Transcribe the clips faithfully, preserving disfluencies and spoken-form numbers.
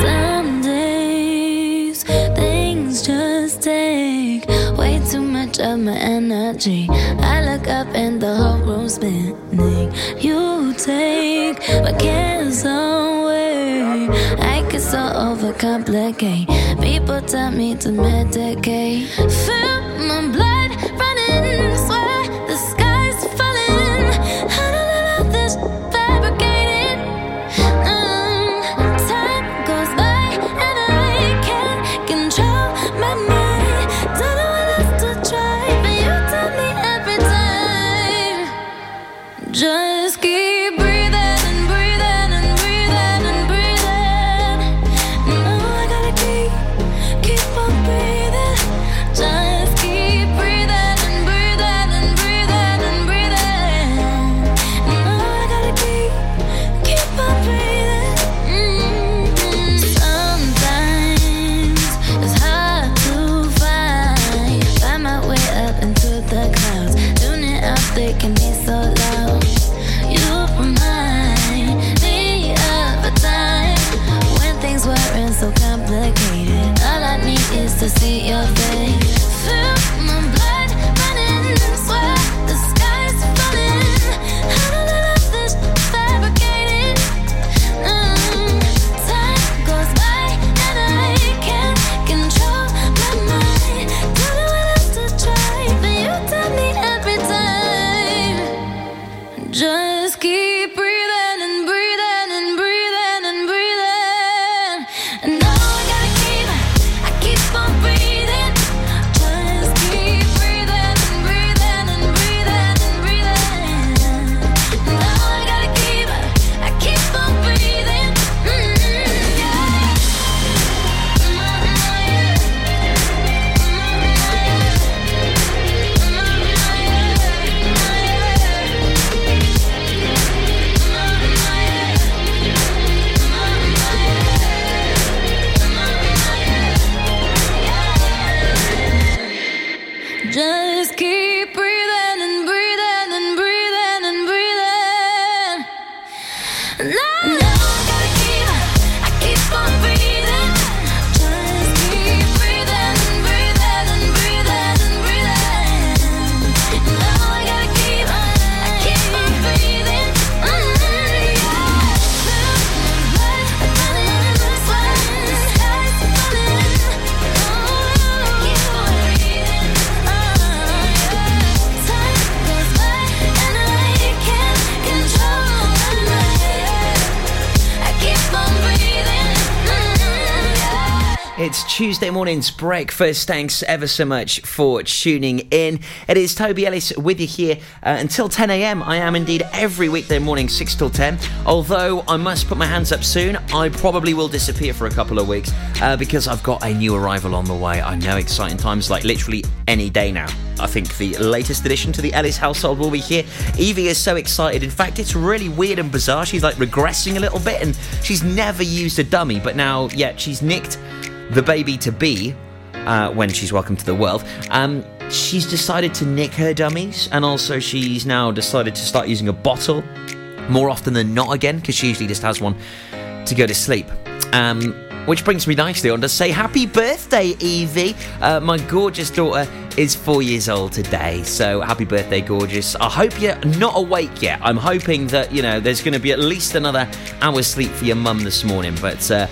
Some days things just take way too much of my energy. I look up and the whole room's spinning. You take my cares away. I get so overcomplicate. People tell me to medicate. Feel my blood running, swear the sky's falling. I don't know about this fabricated. Um, time goes by and I can't control my mind. Don't know what else to try, but you tell me every time. Just to see your face. Feel my blood running, swear the sky's falling. I don't know if this fabricated. Mm. Time goes by and I can't control my mind. Don't know what else to try, but you tell me every time. Just keep breathing and breathing and breathing and breathing. And now I gotta keep on breathing, just keep breathing and breathing and breathing and breathing. Now I gotta keep, I keep on breathing. Mm-hmm, yeah. Mm-hmm, yeah. Mm-hmm, yeah. Just keep breathing and breathing and breathing and breathing. No, no. It's Tuesday morning's breakfast. Thanks ever so much for tuning in. It is Toby Ellis with you here uh, until ten a.m. I am indeed every weekday morning, six till ten. Although I must put my hands up soon, I probably will disappear for a couple of weeks uh, because I've got a new arrival on the way. I know, exciting times, like literally any day now. I think the latest addition to the Ellis household will be here. Evie is so excited. In fact, it's really weird and bizarre. She's like regressing a little bit, and she's never used a dummy, but now, yeah, she's nicked the baby-to-be, uh, when she's welcome to the world. Um, she's decided to nick her dummies, and also she's now decided to start using a bottle more often than not again, because she usually just has one to go to sleep. Um, which brings me nicely on to say happy birthday, Evie. Uh, my gorgeous daughter is four years old today, so happy birthday, gorgeous. I hope you're not awake yet. I'm hoping that, you know, there's going to be at least another hour's sleep for your mum this morning, but... Uh,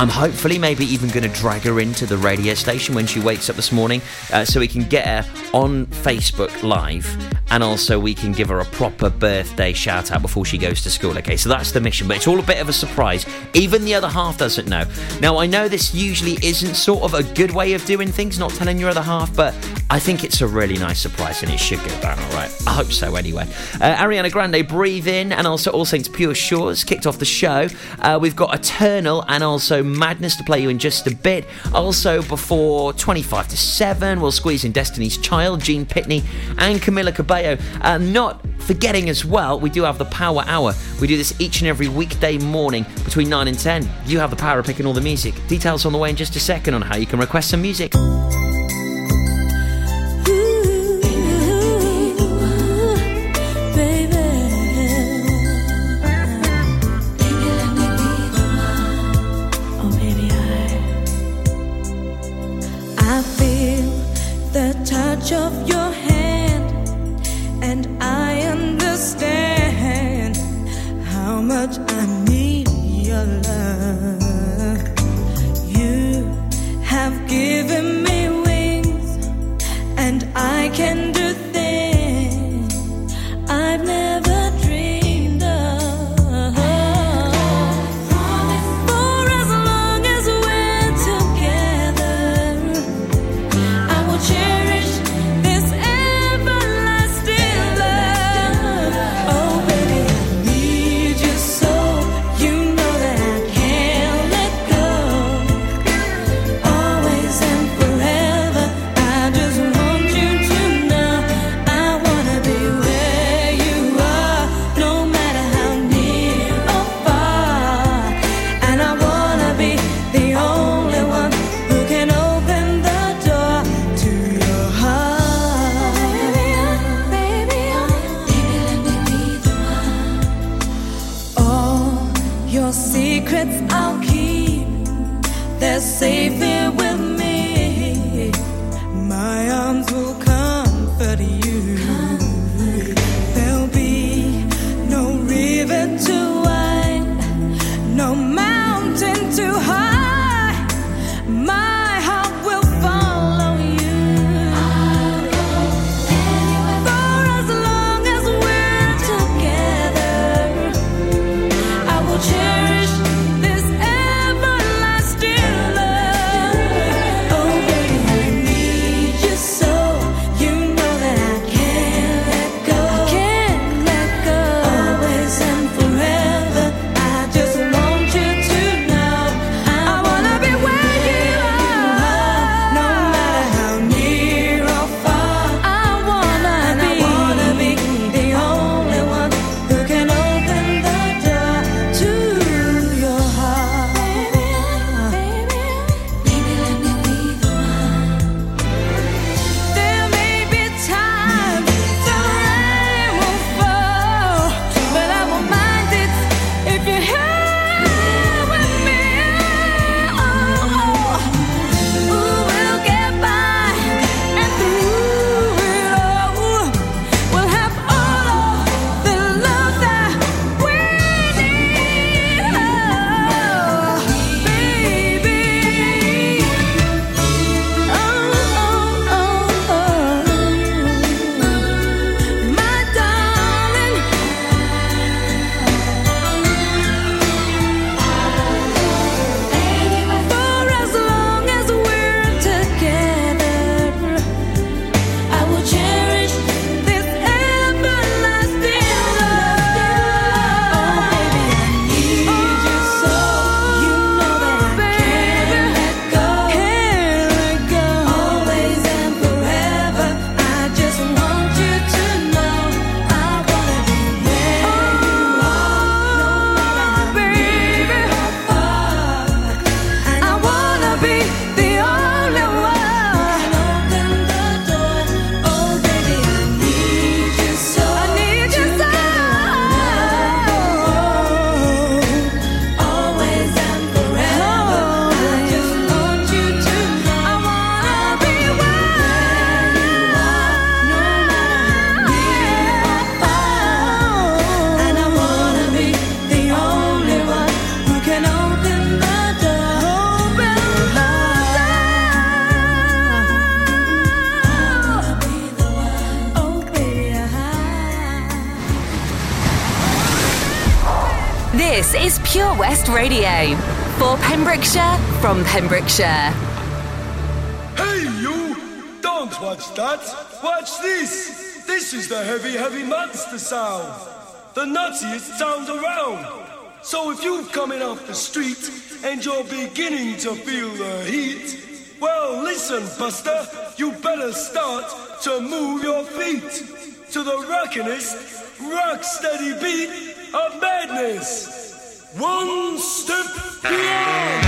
I'm hopefully maybe even going to drag her into the radio station when she wakes up this morning uh, so we can get her on Facebook Live, and also we can give her a proper birthday shout out before she goes to school. Okay, so that's the mission, but it's all a bit of a surprise. Even the other half doesn't know. Now, I know this usually isn't sort of a good way of doing things, not telling your other half, but I think it's a really nice surprise and it should go down all right. I hope so anyway. Uh, Ariana Grande, Breathe In, and also All Saints Pure Shores kicked off the show. Uh, we've got Eternal and also Madness to play you in just a bit. Also, before twenty-five to seven, we'll squeeze in Destiny's Child, Gene Pitney and Camilla Cabello. Um, not Forgetting as well, we do have the Power Hour. We do this each and every weekday morning between nine and ten. You have the power of picking all the music. Details on the way in just a second on how you can request some music. Of your hand, and I understand how much I need your love. You have given me wings, and I can do things I've never. Safe here with me, my arms will comfort you. Comfort. There'll be no river to wide, no mountain too high. Pure West Radio, for Pembrokeshire, from Pembrokeshire. Hey you, don't watch that, watch this. This is the heavy, heavy monster sound. The nuttiest sound around. So if you've come in off the street and you're beginning to feel the heat, well listen buster, you better start to move your feet to the rockinest rock steady beat of madness. One step beyond.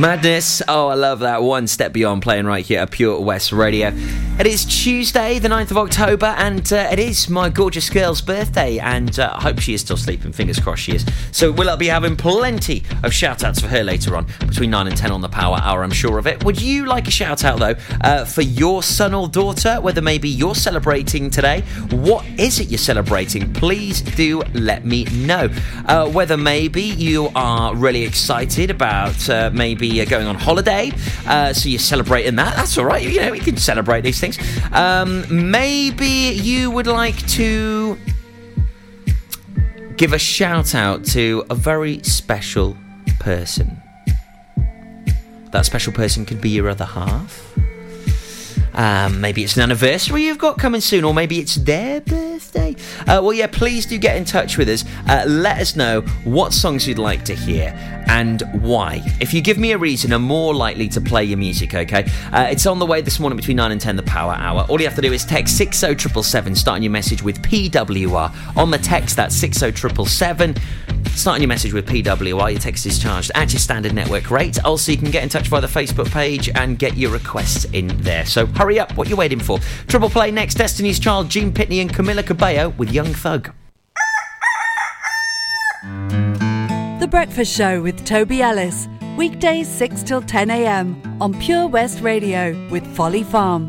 Madness. Oh, I love that. One Step Beyond, playing right here at Pure West Radio. It is Tuesday, the ninth of October, and uh, it is my gorgeous girl's birthday, and uh, I hope she is still sleeping. Fingers crossed she is. So we'll be having plenty of shout-outs for her later on, between nine and ten on the Power Hour, I'm sure of it. Would you like a shout-out, though, uh, for your son or daughter, whether maybe you're celebrating today? What is it you're celebrating? Please do let me know. Uh, whether maybe you are really excited about uh, maybe uh, going on holiday, uh, so you're celebrating that. That's all right. You know, you can celebrate these things. Um, maybe you would like to give a shout out to a very special person. That special person could be your other half. Um, maybe it's an anniversary you've got coming soon, or maybe it's their birthday. Uh, well, yeah, please do get in touch with us. Uh, let us know what songs you'd like to hear and why. If you give me a reason, I'm more likely to play your music, okay? Uh, it's on the way this morning between nine and ten, the Power Hour. All you have to do is text six oh seven seven seven, starting your message with P W R. On the text, that's six oh seven seven seven. Starting your message with P W R, your text is charged at your standard network rate. Also, you can get in touch via the Facebook page and get your requests in there. So hurry up, what are you waiting for? Triple play next, Destiny's Child, Gene Pitney and Camilla Cabello with Young Thug. The Breakfast Show with Toby Ellis. Weekdays six till ten a.m. on Pure West Radio with Folly Farm.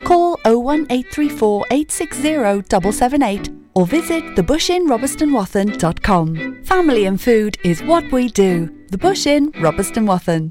Call oh one eight three four, eight six zero, seven seven eight or visit the bush inn robertson wathen dot com. Family and food is what we do. The Bush Inn, Robertson Wathen.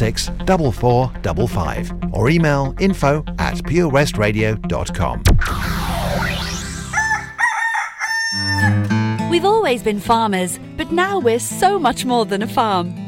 four four five five or email info at pure west radio dot com. We've always been farmers, but now we're so much more than a farm.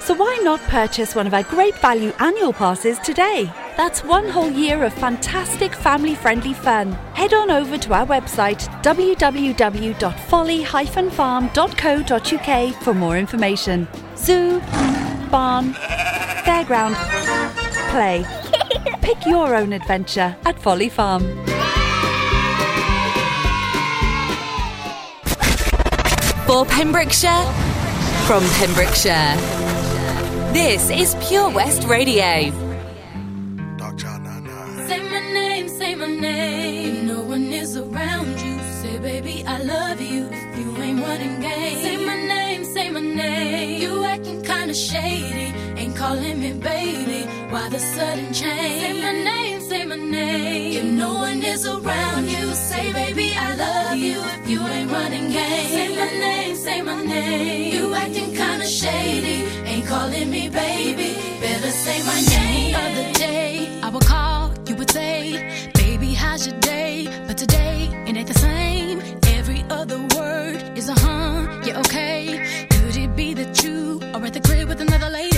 So why not purchase one of our great value annual passes today? That's one whole year of fantastic family-friendly fun. Head on over to our website w w w dot folly dash farm dot co dot u k for more information. Zoo, barn, fairground, play. Pick your own adventure at Folly Farm. For Pembrokeshire, from Pembrokeshire, this is Pure West Radio. Around you, say baby I love you. You ain't running game. Say my name, say my name. You acting kinda shady, ain't calling me baby. Why the sudden change? Say my name, say my name. If no one is around you, say baby I love you. If you ain't running game, say my name, say my name. You acting kinda shady, ain't calling me baby. Better say my name. The other day I would call, you would say, baby how's your day? But today it ain't the same. Every other word is a huh, yeah, okay. Could it be that you are at the crib with another lady?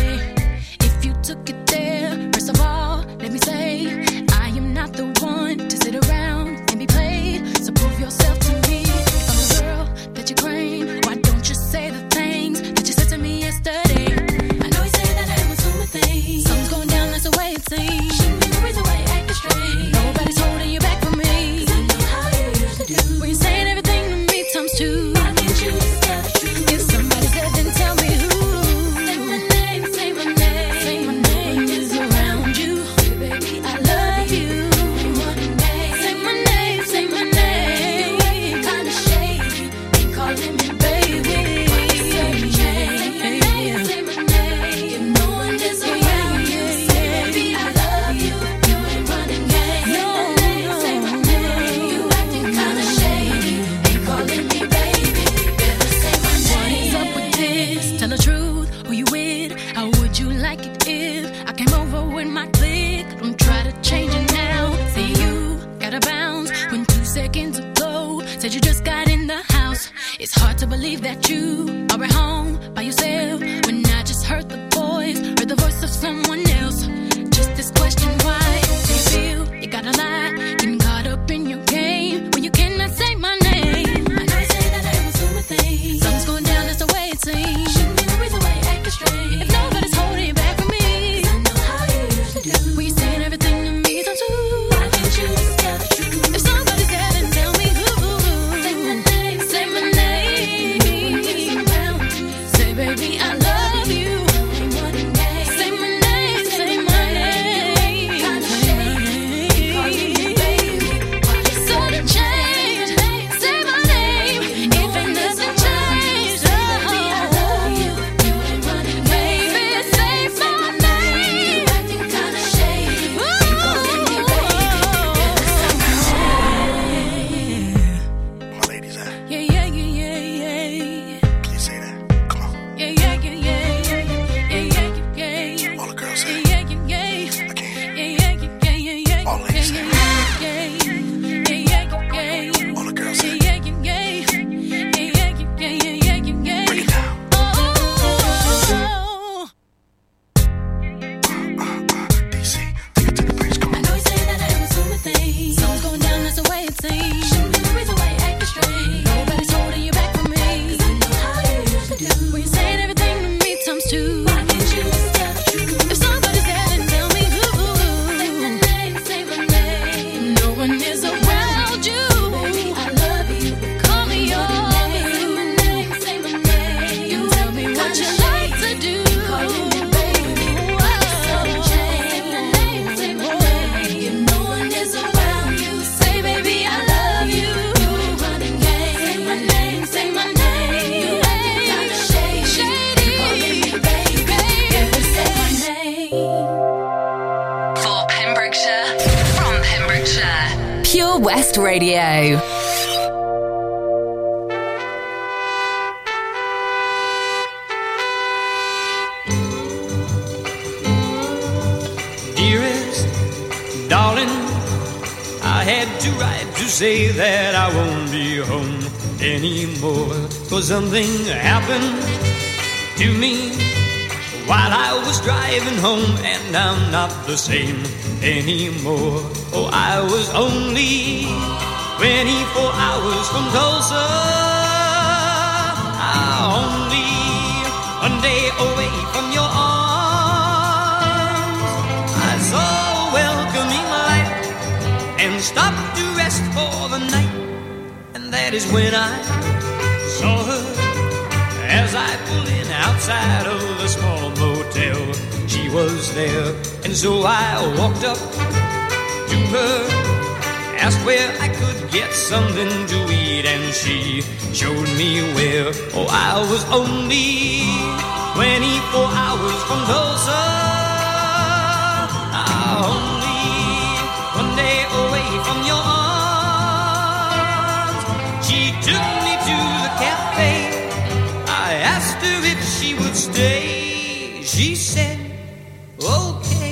If you took it there, first of all, let me say I am not the one to sit around and be played. So prove yourself to me. If I'm the girl that you claim, why don't you say the things that you said to me yesterday? I know you said that I was doing things. Something's going down, that's the way it seems. Shouldn't be the reason why you're acting strange. Nobody's holding you back from me. Cause I know how you used to do. When well, you're saying everything to me times two. Why didn't you just tell the truth? If somebody's dead, then tell me who. Say my name, say my name. Say my name is around you. Say baby, I love you. Ain't running game. Say my name, say my name. You acting kinda shady. Ain't calling me baby. Why you say my name, say my name. If no one is around you, say baby, I love you. You ain't running game. Say my name, say my name. You acting kinda shady. Ain't calling me baby. Better say my name. What is up with this? Tell the truth. Who you with? How would you like it if I came over with my clique? Don't try to change it now. See you gotta bounce. When two seconds ago said you just got in the house. It's hard to believe that you are at home by yourself. When I just heard the voice, heard the voice of someone else. Just this question, why do you feel you gotta lie? Getting caught up in your game when you cannot say my name. I know you say that I was doing things. Something's going down, that's the way it seems. Shouldn't be the reason why you're acting strange. If nobody's holding you back from me, I know how you used to do. When you're saying everything to me times two. Why didn't you just tell the truth? If somebody's dead, then tell me who. Say my name, say my name. It's around you. Say baby I love you. Ain't running game. Say my name, say my name. You acting kinda Radio. Dearest, darling, I had to write to say that I won't be home anymore, 'cause something happened to me while I was driving home, and I'm not the same anymore. Oh, I was only twenty-four hours from Tulsa, only one day away from your arms. I saw welcoming light and stopped to rest for the night, and that is when I saw her as I pulled in outside of a small motel. She was there, and so I walked up to her, asked where I could get something to eat, and she showed me where. Oh, I was only twenty-four hours from Tulsa, only one day away from your arms. She took me to the cafe. I asked her if she would stay. She said, okay.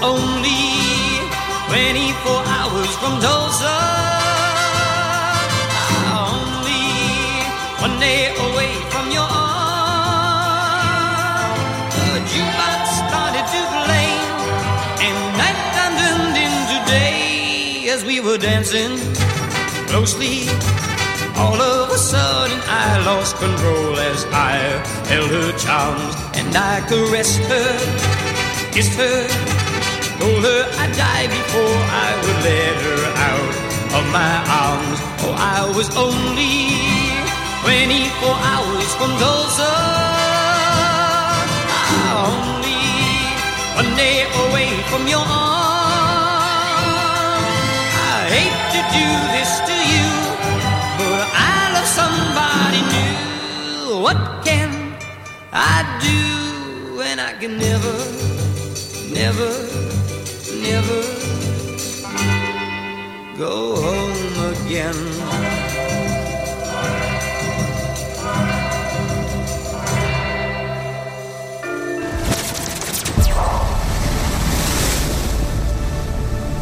Only twenty-four hours from Tulsa, only one day away from your arms. The jukebox started to play, and nighttime turned into day. As we were dancing closely, all of a sudden I lost control as I held her charms, and I caressed her, kissed her, told her I'd die before I would let her out of my arms. Oh, I was only twenty-four hours from Tulsa, only one day away from your arms. I hate to do this to you, but I love somebody new. What can I do when I can never, never, never go home again?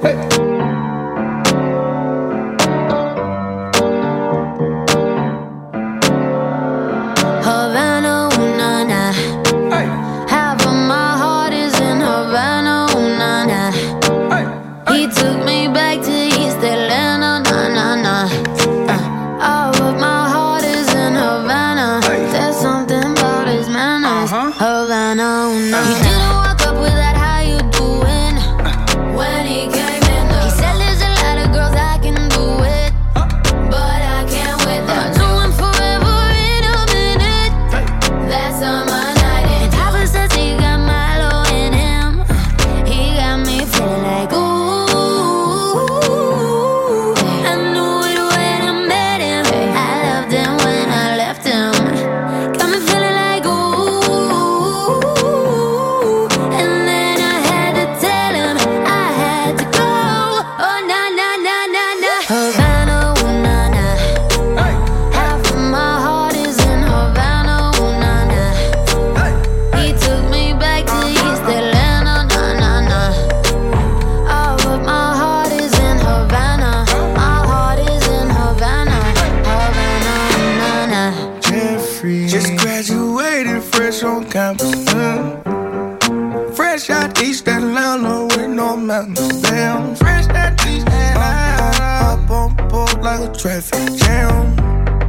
Hey. Havana, oh no. You didn't walk up with that, how you doing? free. Just graduated fresh on campus. Mm. Fresh out East Atlanta with no mountains. Damn, fresh out East Atlanta. Up on board like a traffic jam.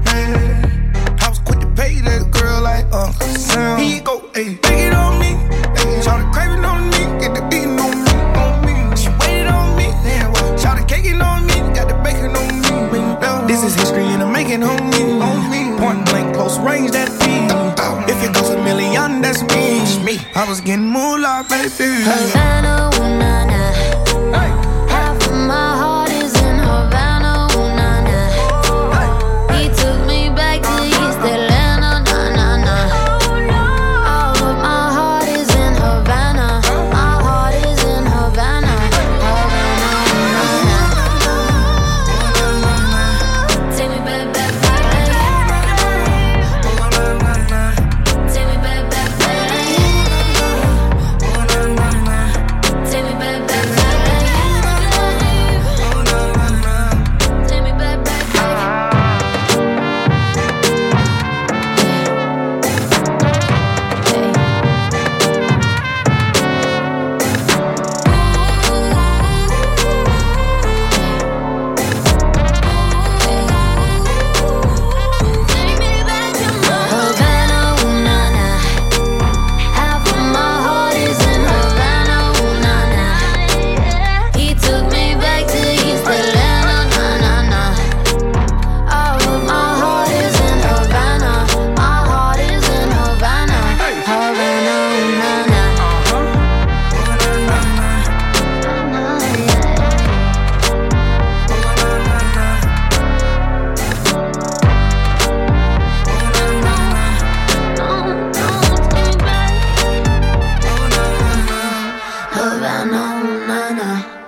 Yeah. I was quick to pay that girl like Uncle Sam. He go, ayy, take it on me. Try to crave it on me. Get the beating on me. On me. She waited on me. Try to cake it on me. Got the bacon on me. This is history and I'm making on me. On me. Point blank, close range, that thing. If it goes a million, that's me. me. I was getting more like baby. Havana, ooh, na, na. Hey. Half of my heart is in Havana, ooh, na, na. Hey. He took me back to East Atlanta, na, na, na. Oh, no. All of my heart is in Havana. My heart is in Havana.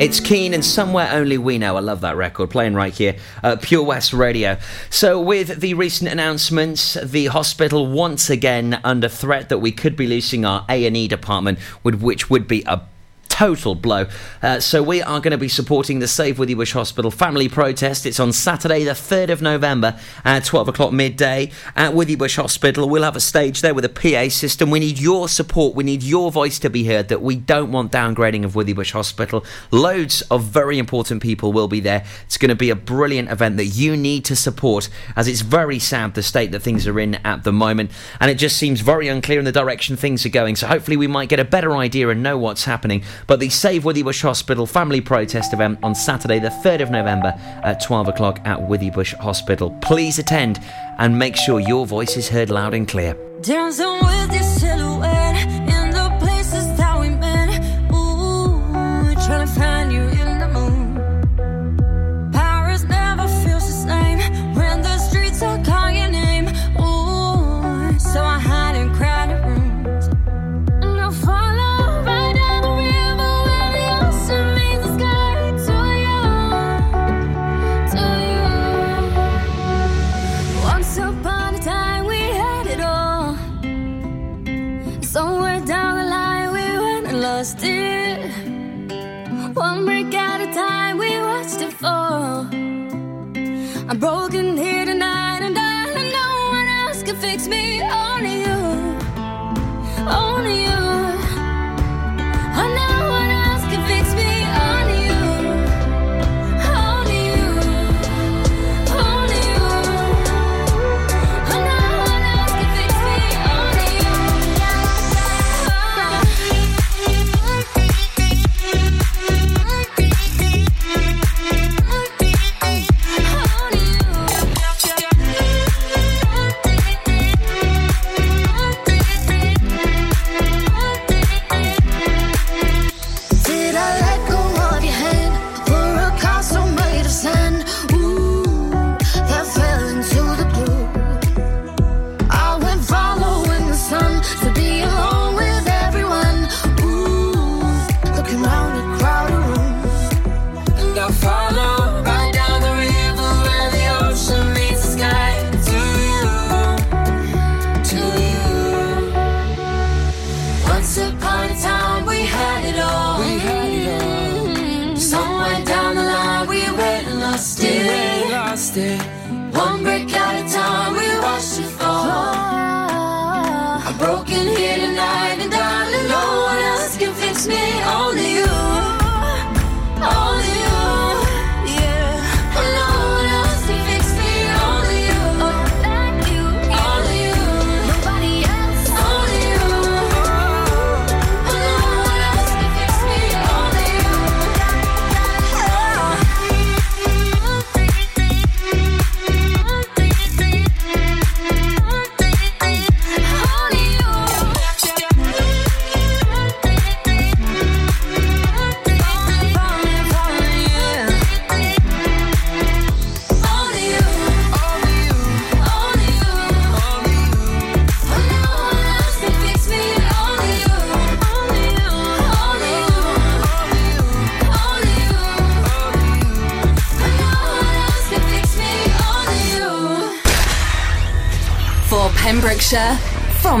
It's Keen and Somewhere Only We Know. I love that record, playing right here at Pure West Radio. So with the recent announcements, the hospital once again under threat that we could be losing our A and E department, which would be a total blow. Uh, so we are going to be supporting the Save Withybush Hospital family protest. It's on Saturday the third of November at twelve o'clock midday at Withybush Hospital. We'll have a stage there with a P A system. We need your support. We need your voice to be heard, that we don't want downgrading of Withybush Hospital. Loads of very important people will be there. It's going to be a brilliant event that you need to support, as it's very sad the state that things are in at the moment, and it just seems very unclear in the direction things are going. So hopefully we might get a better idea and know what's happening. But the Save Withybush Hospital family protest event on Saturday the third of November at twelve o'clock at Withybush Hospital. Please attend and make sure your voice is heard loud and clear. Dancing with your silhouette in the places that we met. Ooh, trying to find you in the moon. Paris never feels the same when the streets are calling your name. Ooh, so I hide in crowded rooms. lost it. One break at a time, we watched it fall. I'm broken here tonight, and darling, no one else can fix me. Only you, only you. Oh, no one else can fix me. Only you, only you, only you. Oh, no one else can fix me. Only you. Did I let go of your hand? We're a castle made of sand. Ooh, that fell into the blue. I went following the sun to be alone with everyone. Ooh, looking round a crowded room. And I follow right down the river where the ocean meets the sky. To you, to you. Once upon a time, we had it all. We had it all. Somewhere down the line, we went and lost it. Lost it. One break at a time, we watched it fall. I'm broken here tonight, and darling, no one else can fix me. Only you, only you. Yeah. Oh, no one else can fix me. Only you, only you, nobody else. Only you. Oh, no one else can fix me. Only you. For Pembrokeshire, from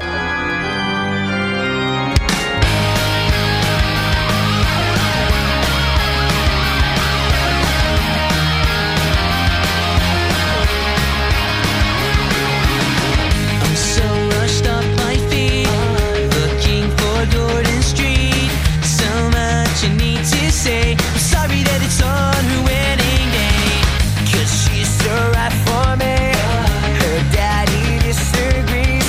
I'm so rushed off my feet, looking for Gordon Street. So much you need to say. I'm sorry that it's on her wedding day, 'cause she's so right for me. Her daddy disagrees,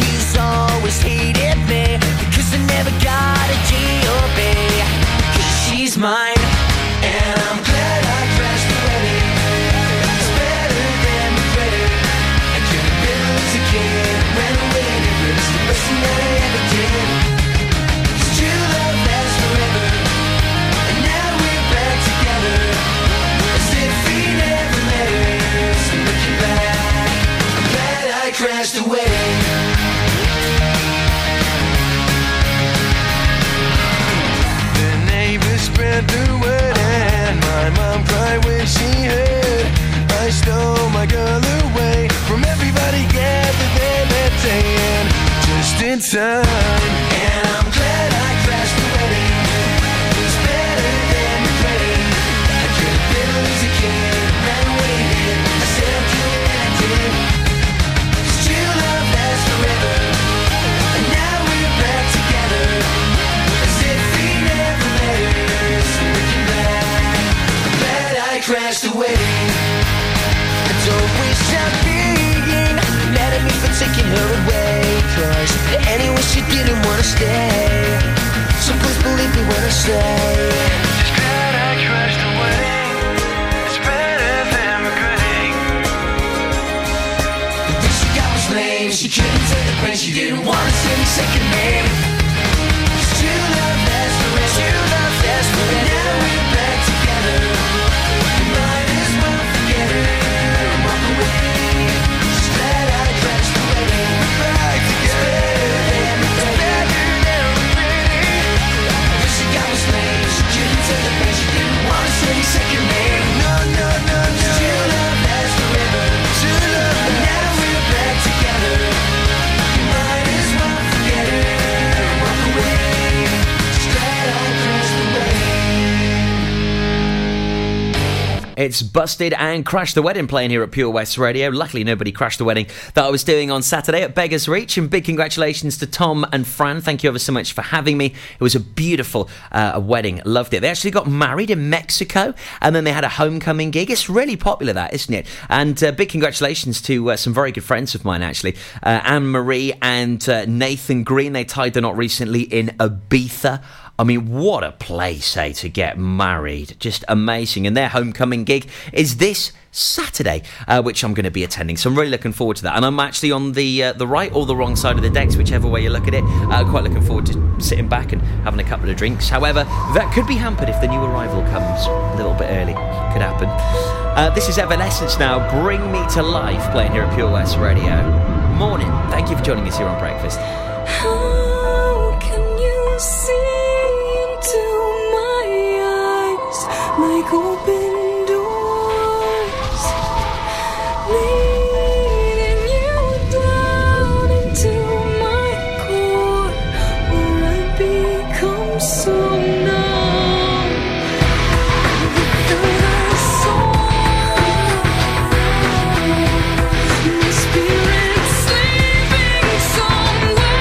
he's always hated me, because I never got a G O B. 'Cause she's mine, and I'm glad I crashed the wedding. It's better than regretted. I could have built a kid, ran away, and it was the best thing that I ever did. 'Cause true love lasts forever, and now we're back together, as if we never met her. So looking back, I'm glad I crashed the wedding. The neighbors spread the word, and my mom cried when she heard. I stole my girl away from everybody gathered there that day, and just in time. And I'm glad I crashed the wedding. It's better than regretting. I could have built a kid, ran away, and I said I'm doing that I did. 'Cause true love lasts forever, and now we're back together, as if we never met her. So looking back, I'm glad I crashed the wedding. I don't wish I being mad at me for taking her away, 'cause anyway she didn't wanna stay. So please believe me when I say, It's glad I crashed the wedding. It's better than regretting. The bitch she got was lame, she couldn't take the pain, she didn't wanna say me second name. 'Cause true love lasts forever, true love lasts forever, and now we're back together. We might as well forget her and walk away. Just glad I crashed the wedding. We're back together. It's better than regretting. The bitch she got was lame, she couldn't take the pain, she didn't wanna say me second name. No, no, no, no. True love lasts forever, true love, and now we're back together. We might as well It's Busted and Crash the Wedding playing here at Pure West Radio. Luckily, nobody crashed the wedding that I was doing on Saturday at Beggar's Reach. And big congratulations to Tom and Fran. Thank you ever so much for having me. It was a beautiful uh, wedding. Loved it. They actually got married in Mexico, and then they had a homecoming gig. It's really popular, that, isn't it? And uh, big congratulations to uh, some very good friends of mine, actually. Uh, Anne-Marie and uh, Nathan Green. They tied the knot recently in Ibiza. I mean, what a place, eh, to get married. Just amazing. And their homecoming gig is this Saturday, uh, which I'm going to be attending. So I'm really looking forward to that. And I'm actually on the uh, the right or the wrong side of the decks, whichever way you look at it. Uh, quite looking forward to sitting back and having a couple of drinks. However, that could be hampered if the new arrival comes a little bit early. Could happen. Uh, this is Evanescence now. Bring Me to Life, playing here at Pure West Radio. Morning. Thank you for joining us here on Breakfast. How can you see? Like open doors, leading you down into my core, where I become so numb. With the soul, the spirit sleeping somewhere.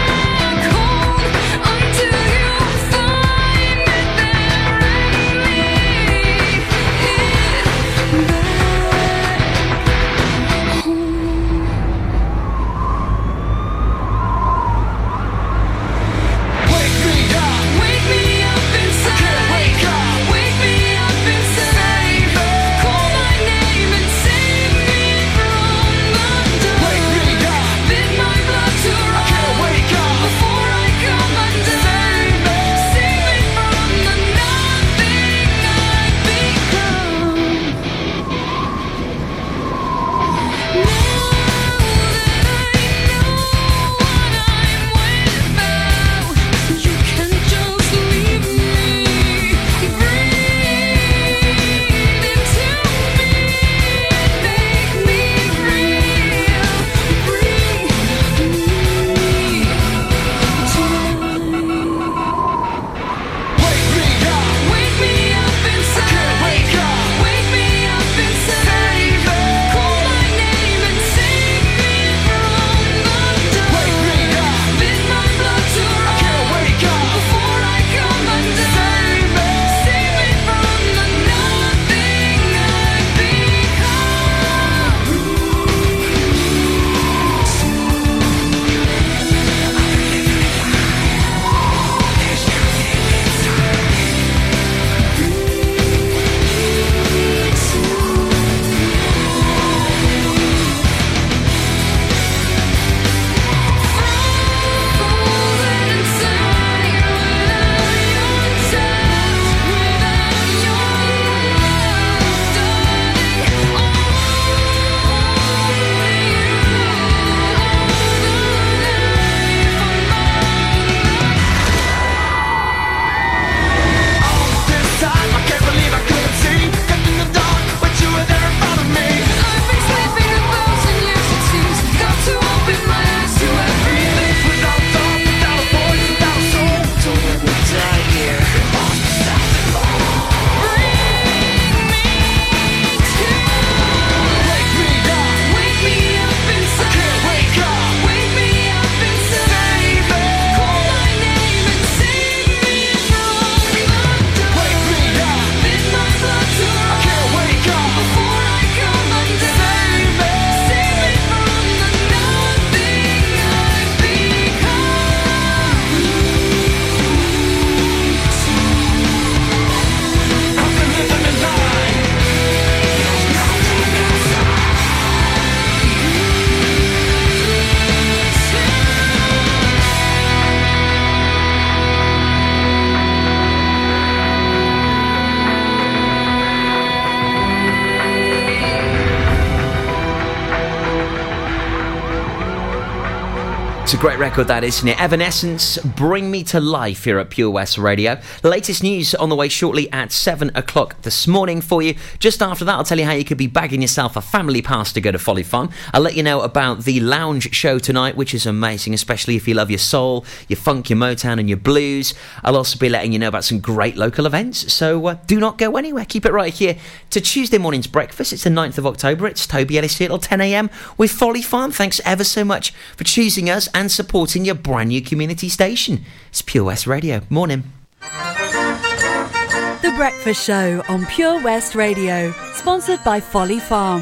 It's a great record that, isn't it? Evanescence, Bring Me to Life here at Pure West Radio. The latest news on the way shortly at seven o'clock this morning for you. Just after that, I'll tell you how you could be bagging yourself a family pass to go to Folly Farm. I'll let you know about the lounge show tonight, which is amazing, especially if you love your soul, your funk, your Motown and your blues. I'll also be letting you know about some great local events, so uh, do not go anywhere. Keep it right here to Tuesday morning's breakfast. It's the ninth of October. It's Toby Ellis here till ten a.m. with Folly Farm. Thanks ever so much for choosing us and supporting your brand new community station. It's Pure West Radio. Morning. The Breakfast Show on Pure West Radio, sponsored by Folly Farm.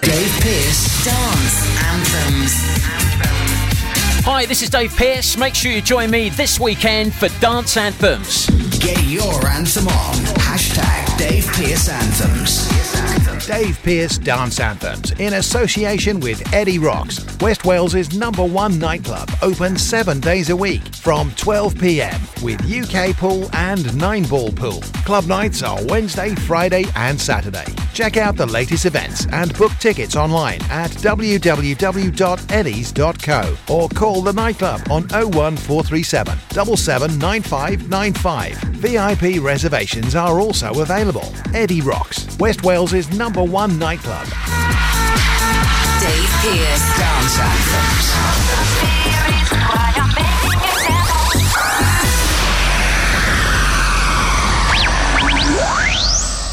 Dave Pearce, Dance Anthems. Hi, this is Dave Pearce. Make sure you join me this weekend for Dance Anthems. Get your anthem on. Hashtag Dave Pearce Anthems. Dave Pearce Dance Anthems, in association with Eddie Rocks, West Wales's number one nightclub, open seven days a week from twelve p.m. with U K pool and nine ball pool. Club nights are Wednesday, Friday and Saturday. Check out the latest events and book tickets online at w w w dot eddies dot co or call the nightclub on oh one four three seven, seven seven nine five nine five. V I P reservations are also available. Eddie Rocks, West Wales's number Number one nightclub. Dave Pearce Dance Anthems.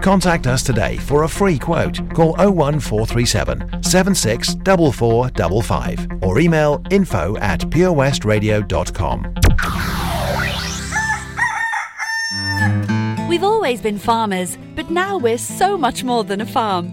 Contact us today for a free quote. Call oh one four three seven, seven six four four five five or email info at purewestradio dot com. We've always been farmers, but now we're so much more than a farm.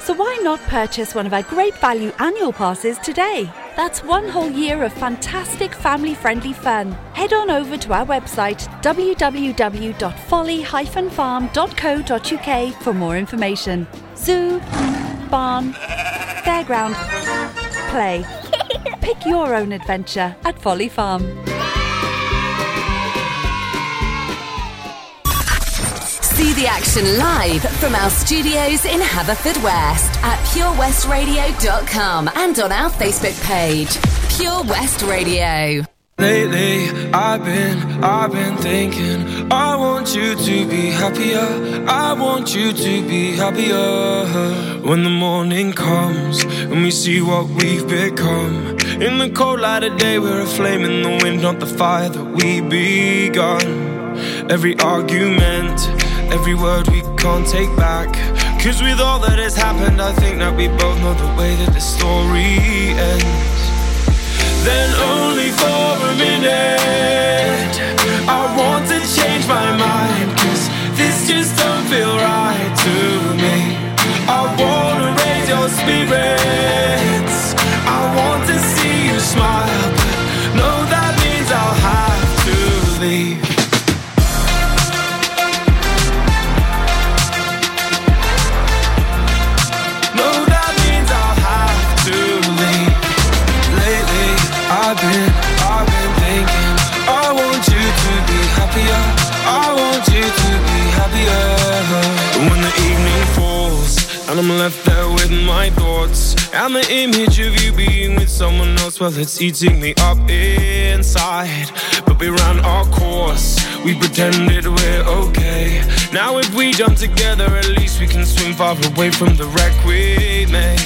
So why not purchase one of our great value annual passes today? That's one whole year of fantastic family-friendly fun. Head on over to our website w w w dot folly dash farm dot co dot u k for more information. Zoo, barn, fairground, play. Pick your own adventure at Folly Farm. See the action live from our studios in Haverford West at pure west radio dot com and on our Facebook page, Pure West Radio. Lately, I've been, I've been thinking, I want you to be happier, I want you to be happier. When the morning comes and we see what we've become, in the cold light of day we're a flame in the wind, not the fire that we begun. Every argument, every word we can't take back, 'cause with all that has happened, I think that we both know the way that the story ends. Then only for a minute I want to change my mind, 'cause this just don't feel right to me. I wanna raise your spirits, I want to see you smile, but no, that means I'll have to leave. I've been, I've been thinking, I want you to be happier, I want you to be happier. When the evening falls and I'm left there with my thoughts and the image of you being with someone else, well, it's eating me up inside. But we ran our course, we pretended we're okay. Now if we jump together, at least we can swim far away from the wreck we made.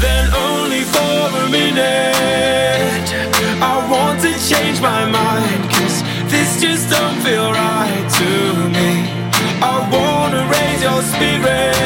Then only for a minute I want to change my mind, 'cause this just don't feel right to me. I wanna raise your spirit,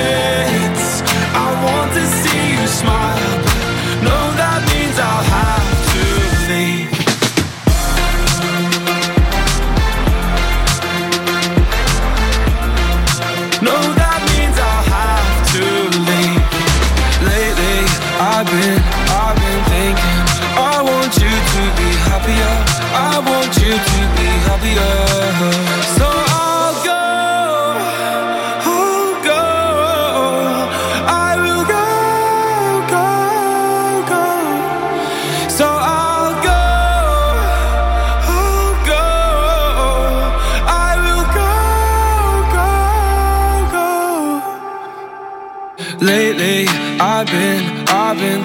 to be happier. So I'll go, I'll go, I will go, go, go. So I'll go, I'll go, I will go, go, go. Lately I've been, I've been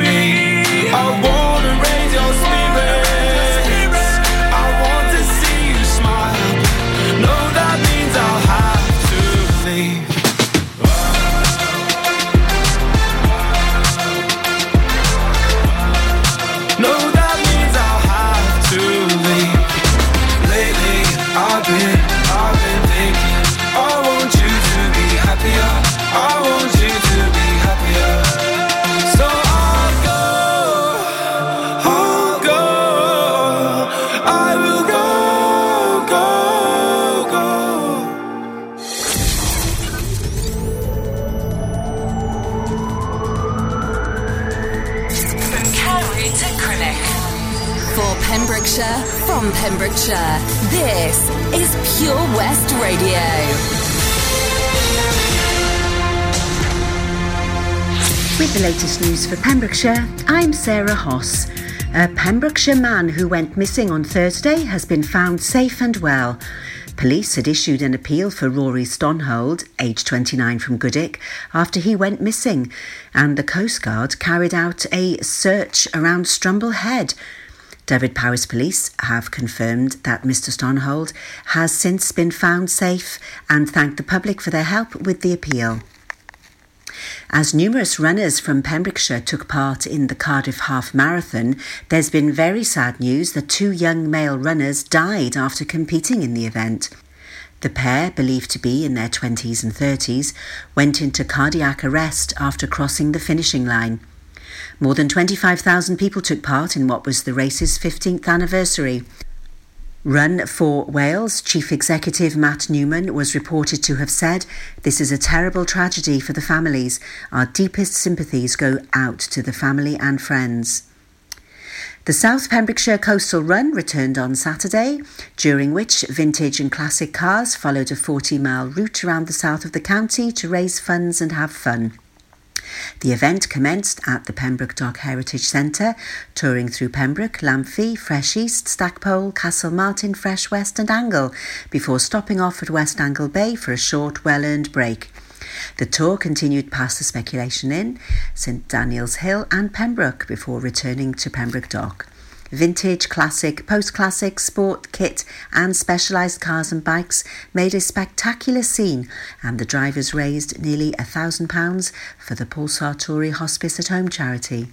me. I want to raise your spirit, from Pembrokeshire. This is Pure West Radio. With the latest news for Pembrokeshire, I'm Sarah Hoss. A Pembrokeshire man who went missing on Thursday has been found safe and well. Police had issued an appeal for Rory Stonehold, age twenty-nine, from Goodwick, after he went missing, and the Coast Guard carried out a search around Strumble Head. David Powis Police have confirmed that Mr Stonehold has since been found safe and thanked the public for their help with the appeal. As numerous runners from Pembrokeshire took part in the Cardiff Half Marathon, there's been very sad news that two young male runners died after competing in the event. The pair, believed to be in their twenties and thirties, went into cardiac arrest after crossing the finishing line. More than twenty-five thousand people took part in what was the race's fifteenth anniversary. Run for Wales Chief Executive Matt Newman was reported to have said, "This is a terrible tragedy for the families. Our deepest sympathies go out to the family and friends." The South Pembrokeshire Coastal Run returned on Saturday, during which vintage and classic cars followed a forty-mile route around the south of the county to raise funds and have fun. The event commenced at the Pembroke Dock Heritage Centre, touring through Pembroke, Lamphy, Fresh East, Stackpole, Castle Martin, Fresh West and Angle, before stopping off at West Angle Bay for a short, well-earned break. The tour continued past the Speculation Inn, St Daniel's Hill and Pembroke, before returning to Pembroke Dock. Vintage, classic, post-classic, sport, kit and specialised cars and bikes made a spectacular scene, and the drivers raised nearly one thousand pounds for the Paul Sartori Hospice at Home charity.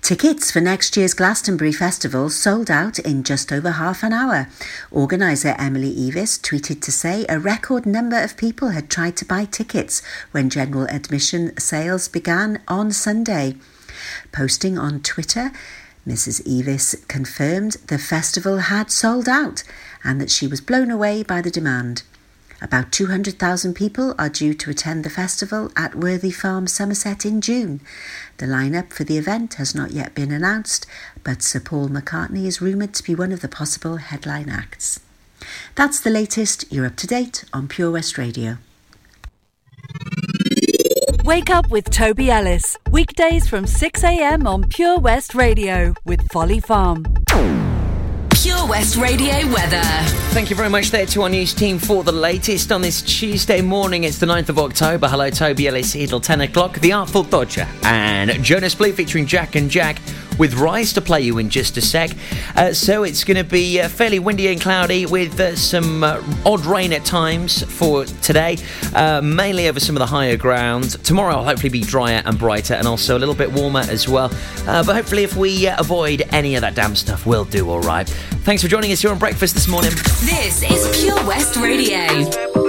Tickets for next year's Glastonbury Festival sold out in just over half an hour. Organiser Emily Evis tweeted to say a record number of people had tried to buy tickets when general admission sales began on Sunday. Posting on Twitter, Mrs Evis confirmed the festival had sold out and that she was blown away by the demand. About two hundred thousand people are due to attend the festival at Worthy Farm, Somerset in June. The lineup for the event has not yet been announced, but Sir Paul McCartney is rumoured to be one of the possible headline acts. That's the latest. You're up to date on Pure West Radio. Wake up with Toby Ellis, weekdays from six a m on Pure West Radio with Folly Farm. Pure West Radio weather. Thank you very much there to our news team for the latest on this Tuesday morning. It's the ninth of October. Hello, Toby Ellis here till ten o'clock. The Artful Dodger and Jonas Blue featuring Jack and Jack with Rise to play you in just a sec. Uh, so it's going to be uh, fairly windy and cloudy with uh, some uh, odd rain at times for today, uh, mainly over some of the higher ground. Tomorrow will hopefully be drier and brighter and also a little bit warmer as well. Uh, but hopefully if we uh, avoid any of that damn stuff, we'll do all right. Thanks for joining us here on Breakfast this morning. This is Pure West Radio.